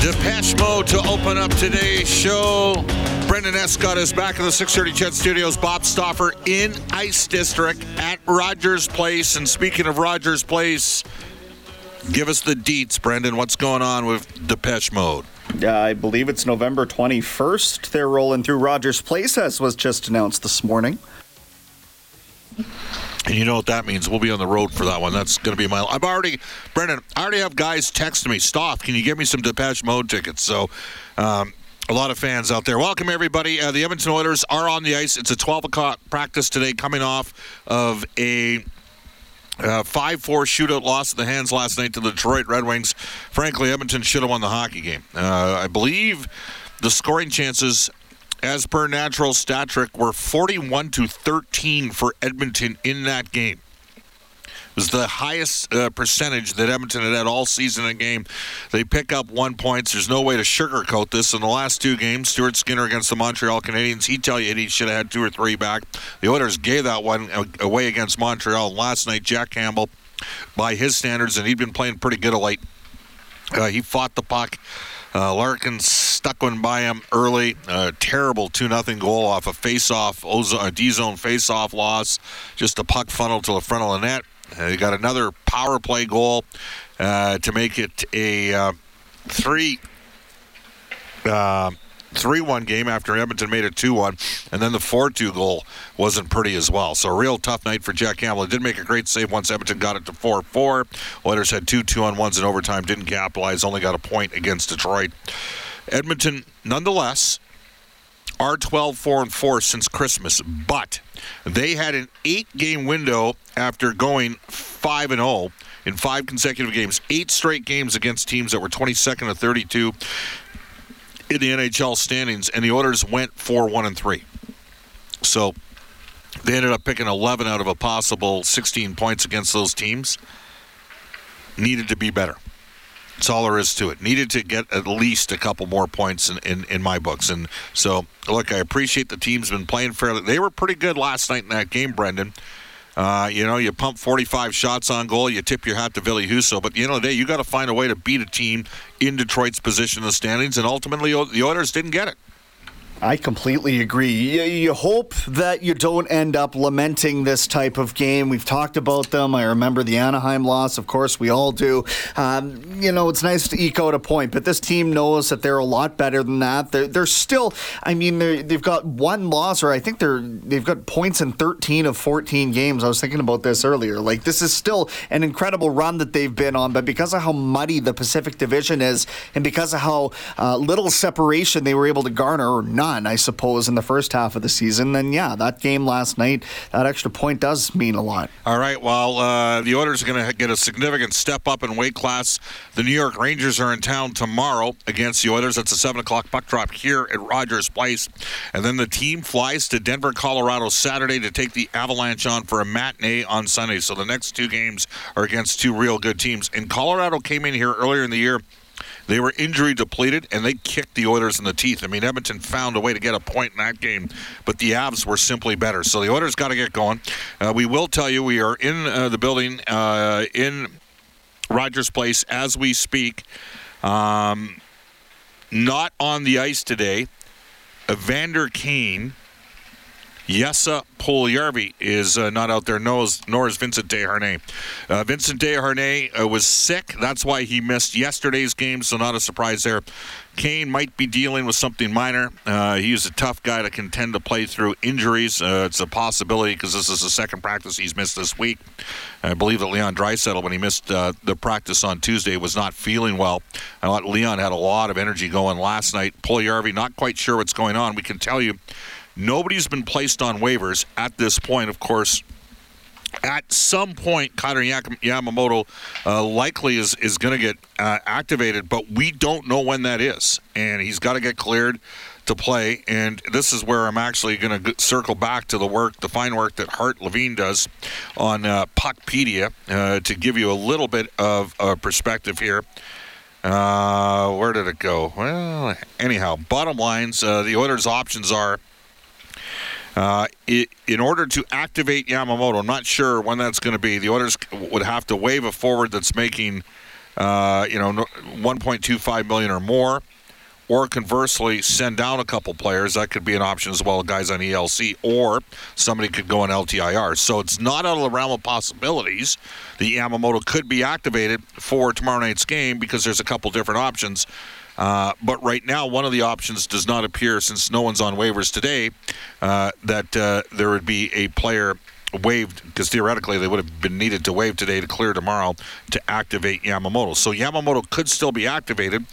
Depeche Mode to open up today's show. Brendan Escott is back in the 6:30 Chet Studios. Bob Stauffer in Ice District at Rogers Place. And speaking of Rogers Place, give us the deets, Brendan. What's going on with Depeche Mode? I believe it's November 21st. They're rolling through Rogers Place, as was just announced this morning. And you know what that means. We'll be on the road for that one. That's going to be my... Brendan, I already have guys texting me, Stauf, can you get me some Depeche Mode tickets? So, a lot of fans out there. Welcome, everybody. The Edmonton Oilers are on the ice. It's a 12 o'clock practice today, coming off of a 5-4 shootout loss in the hands last night to the Detroit Red Wings. Frankly, Edmonton should have won the hockey game. I believe the scoring chances, as per natural stat trick, were 41-13 for Edmonton in that game. It was the highest percentage that Edmonton had all season in a game. They pick up 1 point. There's no way to sugarcoat this. In the last two games, Stuart Skinner against the Montreal Canadiens, he'd tell you he should have had two or three back. The Oilers gave that one away against Montreal. Last night, Jack Campbell, by his standards, and he'd been playing pretty good of late, he fought the puck. Larkin stuck one by him early. Terrible 2-0 goal off a face-off, a D-zone face-off loss. Just a puck funnel to the front of the net. They got another power play goal to make it a 3-1 game after Edmonton made it 2-1. And then the 4-2 goal wasn't pretty as well. So a real tough night for Jack Campbell. It did make a great save once Edmonton got it to 4-4. Oilers had 2 2-on-1s in overtime. Didn't capitalize. Only got a point against Detroit. Edmonton, nonetheless, are 12-4-4 since Christmas. But they had an 8-game window after going 5-0 in 5 consecutive games. 8 straight games against teams that were 22nd to 32. In the NHL standings, and the Oilers went 4-1-3. So they ended up picking 11 out of a possible 16 points against those teams. Needed to be better. That's all there is to it. Needed to get at least a couple more points in my books. And so, look, I appreciate the team's been playing fairly. They were pretty good last night in that game, Brendan. You pump 45 shots on goal, you tip your hat to Ville Husso, but at the end of the day, you got to find a way to beat a team in Detroit's position in the standings, and ultimately the Oilers didn't get it. I completely agree. You hope that you don't end up lamenting this type of game. We've talked about them. I remember the Anaheim loss. Of course, we all do. It's nice to eke out a point, but this team knows that they're a lot better than that. They're still, they've got one loss, or I think they've got points in 13 of 14 games. I was thinking about this earlier. Like, this is still an incredible run that they've been on, but because of how muddy the Pacific Division is, and because of how little separation they were able to garner, or not, I suppose, in the first half of the season, then yeah, that game last night, that extra point does mean a lot. All right, well, the Oilers are going to get a significant step up in weight class. The New York Rangers are in town tomorrow against the Oilers. That's a 7 o'clock puck drop here at Rogers Place. And then the team flies to Denver, Colorado Saturday to take the Avalanche on for a matinee on Sunday. So the next two games are against two real good teams. And Colorado came in here earlier in the year. They were injury depleted, and they kicked the Oilers in the teeth. Edmonton found a way to get a point in that game, but the Avs were simply better. So the Oilers got to get going. We will tell you we are in the building in Rogers Place as we speak. Not on the ice today. Evander Kane Jesse Puljujärvi is not out there, nor is Vincent Desharnais. Vincent Desharnais was sick. That's why he missed yesterday's game, so not a surprise there. Kane might be dealing with something minor. He's a tough guy to contend to play through injuries. It's a possibility because this is the second practice he's missed this week. I believe that Leon Draisaitl, when he missed the practice on Tuesday, was not feeling well. I thought Leon had a lot of energy going last night. Puljujärvi, not quite sure what's going on. We can tell you nobody's been placed on waivers at this point, of course. At some point, Kailer Yamamoto likely is going to get activated, but we don't know when that is. And he's got to get cleared to play. And this is where I'm actually going to circle back to the fine work that Hart Levine does on Puckpedia to give you a little bit of perspective here. Where did it go? Well, anyhow, bottom lines, the Oilers' options are, in order to activate Yamamoto, I'm not sure when that's going to be. The Oilers would have to waive a forward that's making, $1.25 million or more, or conversely, send down a couple players. That could be an option as well, guys on ELC, or somebody could go on LTIR. So it's not out of the realm of possibilities. The Yamamoto could be activated for tomorrow night's game because there's a couple different options. But right now, one of the options does not appear, since no one's on waivers today, that there would be a player waived, because theoretically they would have been needed to waive today to clear tomorrow to activate Yamamoto. So Yamamoto could still be activated,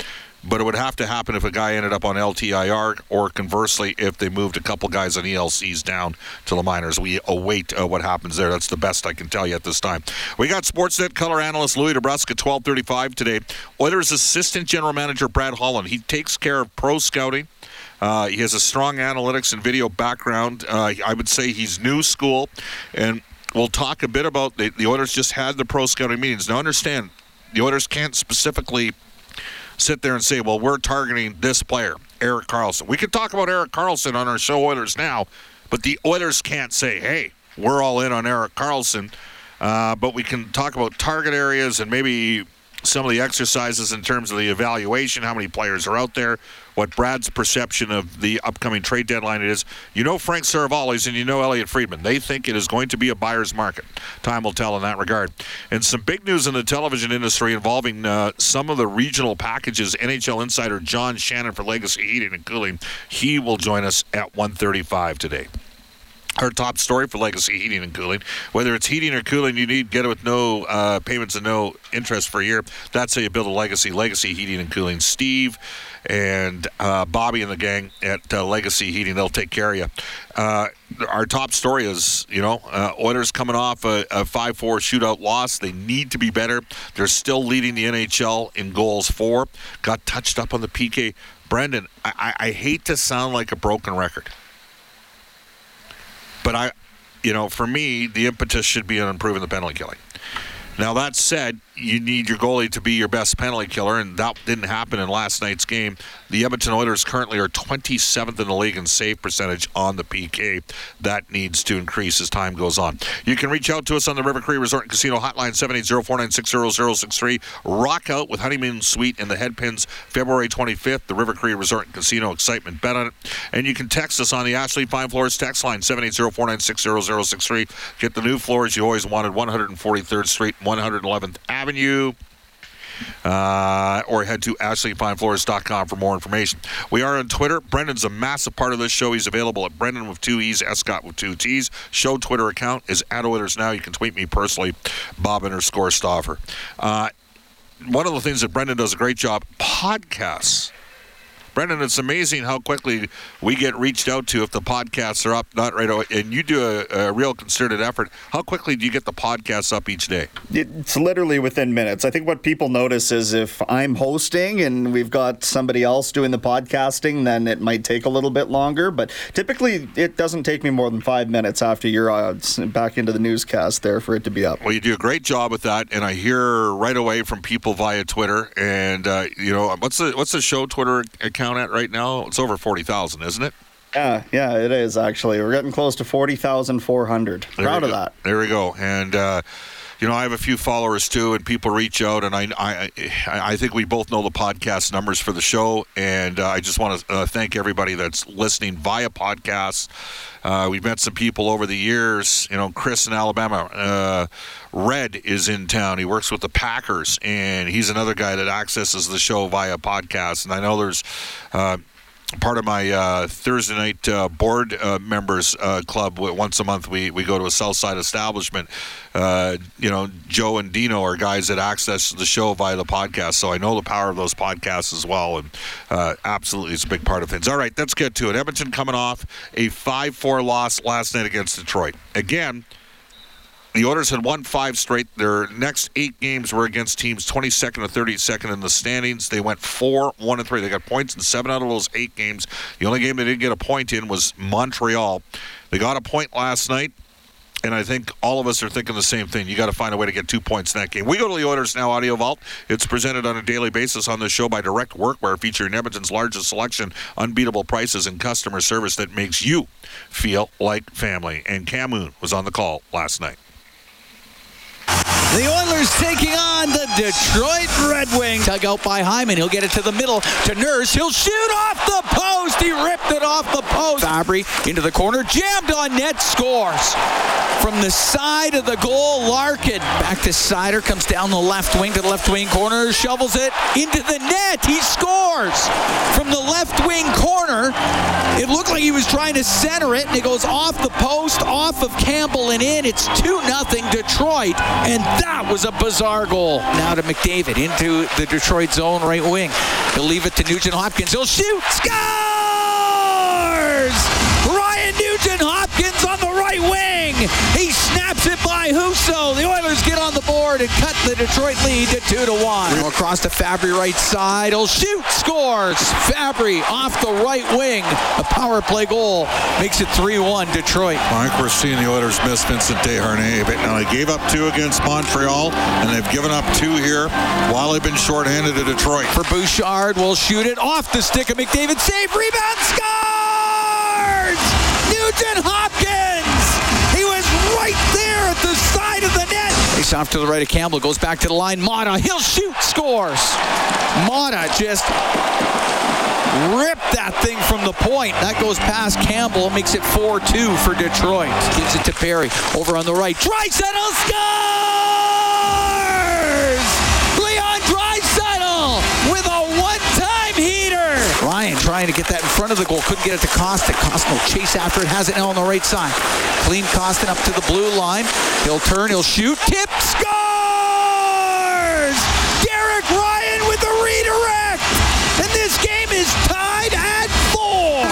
but it would have to happen if a guy ended up on LTIR, or conversely, if they moved a couple guys on ELCs down to the minors. We await what happens there. That's the best I can tell you at this time. We got Sportsnet color analyst Louis DeBrusca, 12:35 today. Oilers assistant general manager Brad Holland. He takes care of pro scouting. He has a strong analytics and video background. I would say he's new school. And we'll talk a bit about the Oilers just had the pro scouting meetings. Now understand, the Oilers can't specifically sit there and say, well, we're targeting this player, Erik Karlsson. We can talk about Erik Karlsson on our show Oilers Now, but the Oilers can't say, hey, we're all in on Erik Karlsson. But we can talk about target areas and maybe some of the exercises in terms of the evaluation, how many players are out there, what Brad's perception of the upcoming trade deadline is. You know Frank Saravalli's and you know Elliot Friedman. They think it is going to be a buyer's market. Time will tell in that regard. And some big news in the television industry involving some of the regional packages. NHL insider John Shannon for Legacy Heating and Cooling. He will join us at 1:35 today. Our top story for Legacy Heating and Cooling. Whether it's heating or cooling, you need, get it with no payments and no interest for a year. That's how you build a legacy. Legacy Heating and Cooling. Steve and Bobby and the gang at Legacy Heating, they'll take care of you. Our top story is, Oilers coming off a 5-4 shootout loss. They need to be better. They're still leading the NHL in goals for. Got touched up on the PK. Brendan, I hate to sound like a broken record, but for me, the impetus should be on improving the penalty killing. Now, that said, you need your goalie to be your best penalty killer, and that didn't happen in last night's game. The Edmonton Oilers currently are 27th in the league in save percentage on the PK. That needs to increase as time goes on. You can reach out to us on the River Cree Resort and Casino Hotline, 780-496-0063. Rock out with Honeymoon Suite and the Headpins, February 25th, the River Cree Resort and Casino. Excitement, bet on it. And you can text us on the Ashley Fine Floors text line, 780-496-0063. Get the new floors you always wanted, 143rd Street, 111th Avenue, or head to ashleyfinefloors.com for more information. We are on Twitter. Brendan's a massive part of this show. He's available at Brendan with 2 E's, Escott with 2 T's. Show Twitter account is @OilersNow. You can tweet me personally, Bob_Stauffer. One of the things that Brendan does a great job, podcasts. Brendan, it's amazing how quickly we get reached out to if the podcasts are up, not right away. And you do a real concerted effort. How quickly do you get the podcasts up each day? It's literally within minutes. I think what people notice is if I'm hosting and we've got somebody else doing the podcasting, then it might take a little bit longer. But typically, it doesn't take me more than 5 minutes after you're back into the newscast there for it to be up. Well, you do a great job with that, and I hear right away from people via Twitter. And, what's the show Twitter account at right now? It's over 40,000, isn't it? Yeah, it is actually. We're getting close to 40,400. Proud of that. There we go. And you know, I have a few followers too, and people reach out, and I think we both know the podcast numbers for the show, and I just want to thank everybody that's listening via podcasts. We've met some people over the years. You know, Chris in Alabama, Red is in town. He works with the Packers, and he's another guy that accesses the show via podcast. And I know there's part of my Thursday night board members club. Once a month, we go to a Southside establishment. You know, Joe and Dino are guys that access the show via the podcast, so I know the power of those podcasts as well, and absolutely it's a big part of things. All right, let's get to it. Edmonton coming off a 5-4 loss last night against Detroit. Again, the Oilers had won 5 straight. Their next 8 games were against teams 22nd or 32nd in the standings. They went 4-1-3. They got points in 7 out of those 8 games. The only game they didn't get a point in was Montreal. They got a point last night, and I think all of us are thinking the same thing. You got to find a way to get 2 points in that game. We go to the Oilers Now Audio Vault. It's presented on a daily basis on this show by Direct Workwear, featuring Edmonton's largest selection, unbeatable prices, and customer service that makes you feel like family. And Cam Moon was on the call last night. The Oilers taking on the Detroit Red Wings. Tug out by Hyman. He'll get it to the middle to Nurse. He'll shoot off the post. He ripped it off the post. Fabry into the corner. Jammed on net. Scores. From the side of the goal, Larkin. Back to Sider. Comes down the left wing to the left wing corner. Shovels it into the net. He scores. From the left wing corner. It looked like he was trying to center it. And it goes off the post, off of Campbell and in. It's 2-0 Detroit. And that was a bizarre goal. Now to McDavid into the Detroit zone right wing. He'll leave it to Nugent Hopkins. He'll shoot. Scores! Ryan Nugent Hopkins on the right wing. He snaps it by Husso. The Oilers get on the board and cut the Detroit lead to 2-1. He'll cross to Fabry right side. He'll shoot. Scores! Fabry off the right wing. A power play goal makes it 3-1 Detroit. Mike, we're seeing the Oilers miss Vincent Desharnais. But now they gave up 2 against Montreal, and they've given up 2 here while they've been shorthanded to Detroit. For Bouchard, will shoot it off the stick of McDavid. Save, rebound, scores! Nugent Hopkins! He was right there at the side of the net. Face off to the right of Campbell, goes back to the line. Määttä, he'll shoot, scores. Määttä just ripped that thing from the point. That goes past Campbell, makes it 4-2 for Detroit. Gives it to Perry, over on the right. Draisaitl scores! Leon Draisaitl with a one-time heater. Ryan trying to get that in front of the goal, couldn't get it to Kosta. Kosta will chase after it, has it now on the right side. Clean Kosta up to the blue line. He'll turn, he'll shoot, tip, scores! Derek Ryan with the redirect! And this game is tied at 4.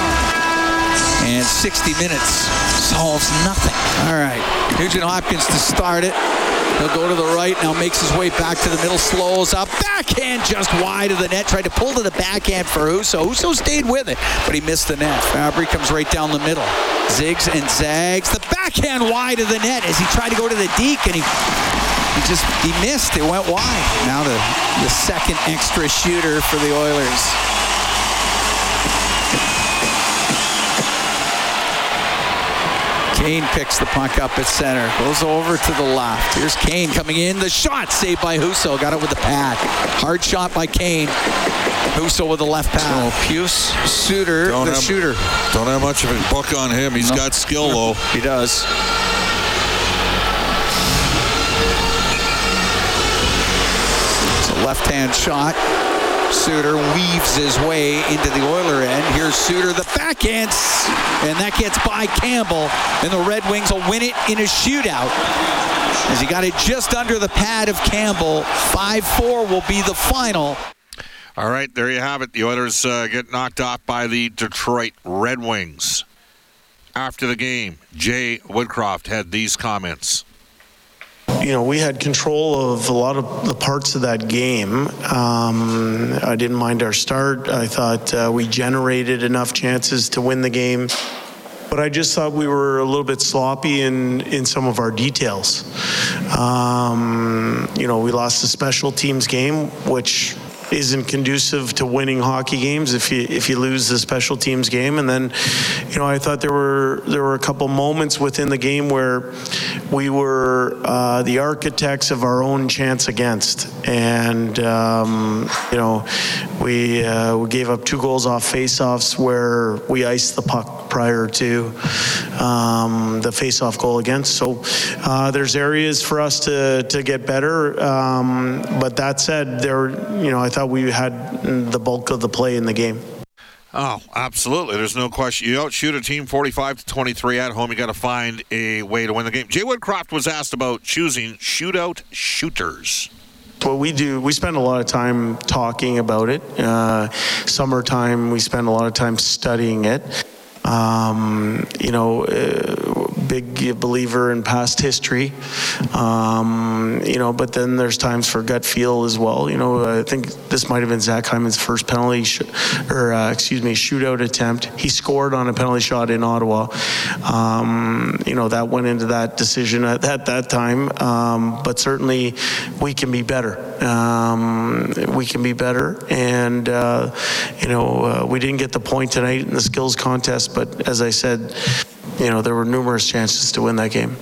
And 60 minutes solves nothing. All right, Nugent Hopkins to start it. He'll go to the right, now makes his way back to the middle, slows up, backhand just wide of the net, tried to pull to the backhand for Husso. Husso stayed with it, but he missed the net. Fabry comes right down the middle, zigs and zags, the backhand wide of the net as he tried to go to the deke, and he missed, it went wide. Now the second extra shooter for the Oilers. Kane picks the puck up at center. Goes over to the left. Here's Kane coming in. The shot saved by Husso. Got it with the pad. Hard shot by Kane. Husso with the left pad. So Puce, Suter, the shooter. Don't have much of a book on him. He's got skill, though. He does. It's a left-hand shot. Suter weaves his way into the Oiler end. Here's Suter, the backhand, and that gets by Campbell, and the Red Wings will win it in a shootout as he got it just under the pad of Campbell. 5-4 will be the final. All right, there you have it. The Oilers get knocked off by the Detroit Red Wings. After the game, Jay Woodcroft had these comments. You know, we had control of a lot of the parts of that game. I didn't mind our start. I thought we generated enough chances to win the game. But I just thought we were a little bit sloppy in some of our details. You know, we lost the special teams game, which isn't conducive to winning hockey games if you lose the special teams game. And then, you know, I thought there were a couple moments within the game where we were the architects of our own chance against, and you know, we gave up 2 goals off faceoffs where we iced the puck prior to the faceoff goal against. So there's areas for us to get better. But that said, I thought we had the bulk of the play in the game. Oh, absolutely. There's no question. You outshoot a team 45-23 at home. You got to find a way to win the game. Jay Woodcroft was asked about choosing shootout shooters. What we do, we spend a lot of time talking about it. Summertime, we spend a lot of time studying it. Big believer in past history, but then there's times for gut feel as well. You know, I think this might have been Zach Hyman's first shootout attempt. He scored on a penalty shot in Ottawa. That went into that decision at that time. But certainly we can be better. We can be better. And, we didn't get the point tonight in the skills contest, but as I said, you know, there were numerous chances to win that game.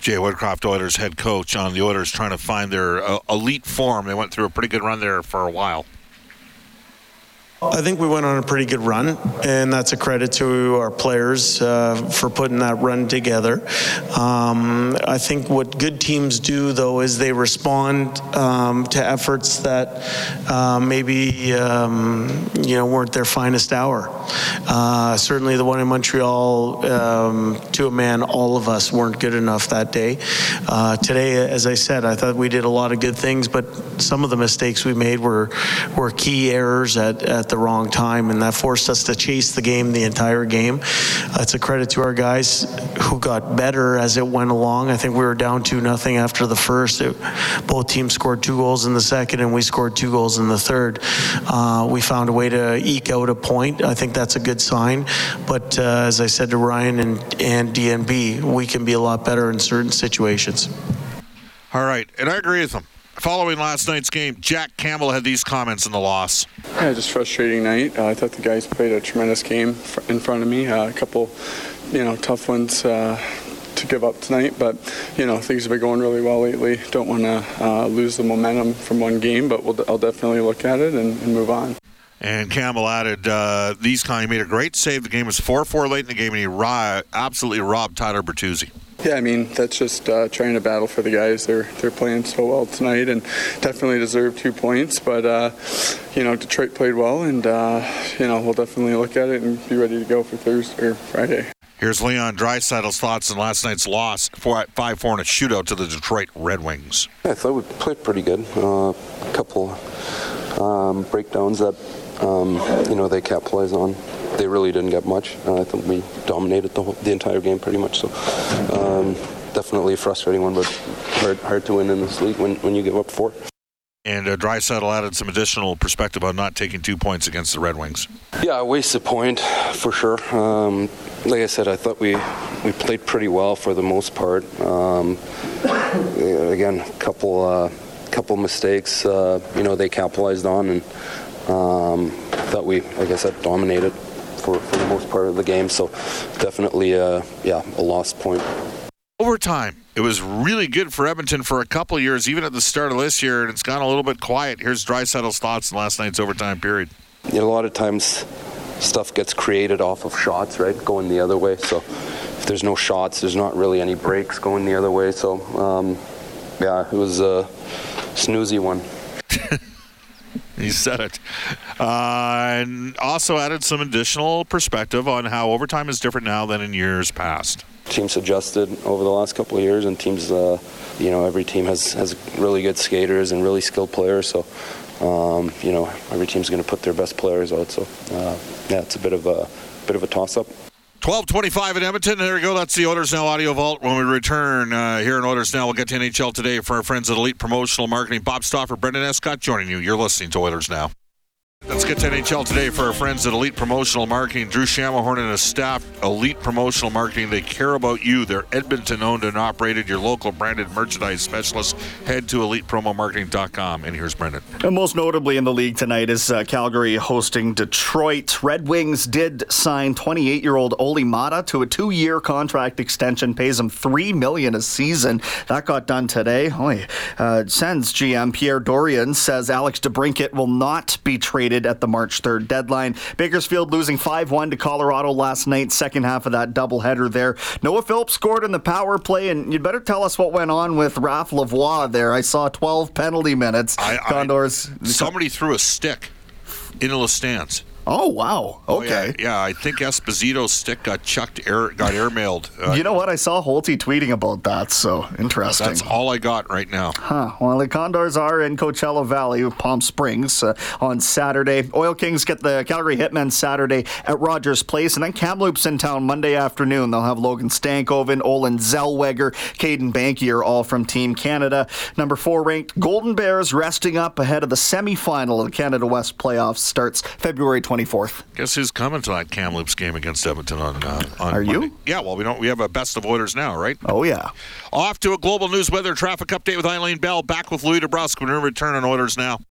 Jay Woodcroft, Oilers head coach, on the Oilers trying to find their elite form. They went through a pretty good run there for a while. I think we went on a pretty good run, and that's a credit to our players for putting that run together. I think what good teams do, though, is they respond to efforts that maybe weren't their finest hour. Certainly the one in Montreal, to a man, all of us weren't good enough that day. Today, as I said, I thought we did a lot of good things, but some of the mistakes we made were key errors at the wrong time, and that forced us to chase the game the entire game. It's a credit to our guys who got better as it went along. I think we were down 2-0 after the first. Both teams scored 2 goals in the second, and we scored 2 goals in the third. We found a way to eke out a point. I think that's a good sign. But as I said to Ryan and DNB, we can be a lot better in certain situations. All right, and I agree with them. Following last night's game, Jack Campbell had these comments on the loss. Yeah, just frustrating night. I thought the guys played a tremendous game in front of me. A couple, tough ones to give up tonight, but things have been going really well lately. Don't want to lose the momentum from one game, but I'll definitely look at it and move on. And Campbell added, he made a great save. The game was 4-4 late in the game, and he absolutely robbed Tyler Bertuzzi. Yeah, I mean, that's just trying to battle for the guys. They're playing so well tonight and definitely deserve 2 points. But, Detroit played well, and, we'll definitely look at it and be ready to go for Thursday or Friday. Here's Leon Draisaitl's thoughts on last night's loss, 5-4 in a shootout to the Detroit Red Wings. Yeah, I thought we played pretty good. A couple breakdowns that, they capitalized on. They really didn't get much. I think we dominated the entire game pretty much. So definitely a frustrating one, but hard to win in this league when you give up 4. And Draisaitl added some additional perspective on not taking 2 points against the Red Wings. Yeah, I wasted a point for sure. Like I said, I thought we played pretty well for the most part. Again, a couple mistakes. They capitalized on, and thought we, like I said, dominated for the most part of the game. So definitely, a lost point. Overtime. It was really good for Edmonton for a couple years, even at the start of this year, and it's gone a little bit quiet. Here's Draisaitl's thoughts in last night's overtime period. A lot of times stuff gets created off of shots, right, going the other way. So if there's no shots, there's not really any breaks going the other way. So, it was a snoozy one. He said it. And also added some additional perspective on how overtime is different now than in years past. Teams adjusted over the last couple of years, and teams, every team has really good skaters and really skilled players. So, every team's going to put their best players out. So, it's a bit of a toss-up. 12:25 in Edmonton. There we go. That's the Oilers Now Audio Vault. When we return here in Oilers Now, we'll get to NHL Today for our friends at Elite Promotional Marketing. Bob Stauffer, Brendan Escott joining you. You're listening to Oilers Now. Let's get to NHL today for our friends at Elite Promotional Marketing. Drew Shamahorn and his staff, Elite Promotional Marketing. They care about you. They're Edmonton-owned and operated, your local branded merchandise specialist. Head to ElitePromoMarketing.com. And here's Brendan. And most notably in the league tonight is Calgary hosting Detroit. Red Wings did sign 28-year-old Olli Määttä to a 2-year contract extension, pays him $3 million a season. That got done today. Sens GM Pierre Dorion says Alex DeBrincat will not be traded at the March 3rd deadline. Bakersfield losing 5-1 to Colorado last night, second half of that doubleheader there. Noah Phillips scored in the power play, and you'd better tell us what went on with Raph Lavoie there. I saw 12 penalty minutes. Condors. Somebody threw a stick in a stance. Oh, wow. Okay. Oh, yeah, I think Esposito's stick got airmailed. You know what? I saw Holtby tweeting about that, so interesting. That's all I got right now. Huh. Well, the Condors are in Coachella Valley, Palm Springs, on Saturday. Oil Kings get the Calgary Hitmen Saturday at Rogers Place, and then Kamloops in town Monday afternoon. They'll have Logan Stankoven, Olin Zellweger, Caden Banky are all from Team Canada. Number 4 ranked Golden Bears resting up ahead of the semifinal of the Canada West playoffs starts February 20th. 24th. Guess who's coming to that Kamloops game against Edmonton on Monday? You? Yeah, well, we have a best of Oilers now, right? Oh, yeah. Off to a global news weather traffic update with Eileen Bell. Back with Louis DeBrusca. We're going to return on Oilers Now.